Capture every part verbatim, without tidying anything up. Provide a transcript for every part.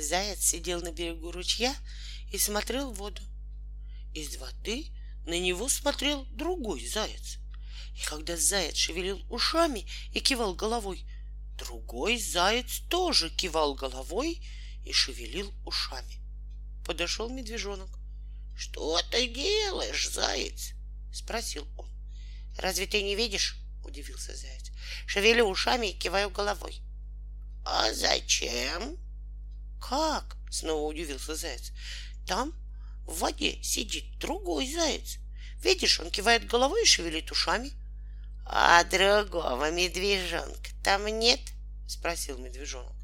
Заяц сидел на берегу ручья и смотрел в воду. Из воды на него смотрел другой заяц. И когда заяц шевелил ушами и кивал головой, другой заяц тоже кивал головой и шевелил ушами. Подошел медвежонок. — Что ты делаешь, заяц? — спросил он. — Разве ты не видишь? — удивился заяц. — Шевелю ушами и киваю головой. — А зачем? — Как? — снова удивился заяц. — Там в воде сидит другой заяц. Видишь, он кивает головой и шевелит ушами. — А другого медвежонка там нет? — спросил медвежонок.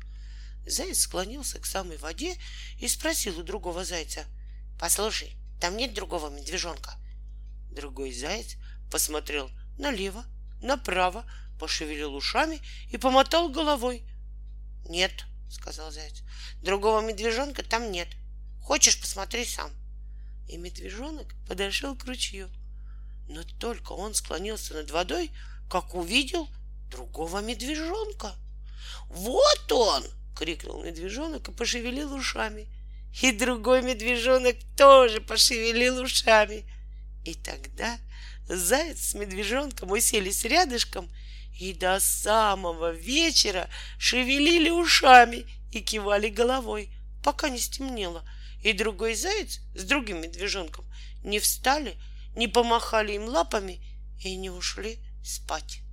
Заяц склонился к самой воде и спросил у другого зайца. — Послушай, там нет другого медвежонка? Другой заяц посмотрел налево, направо, пошевелил ушами и помотал головой. — Нет, — сказал заяц, — другого медвежонка там нет. Хочешь, посмотри сам. И медвежонок подошел к ручью. Но только он склонился над водой, как увидел другого медвежонка. — Вот он! — крикнул медвежонок и пошевелил ушами. И другой медвежонок тоже пошевелил ушами. И тогда заяц с медвежонком уселись рядышком и до самого вечера шевелили ушами и кивали головой, пока не стемнело. И другой заяц с другим медвежонком не встали, не помахали им лапами и не ушли спать.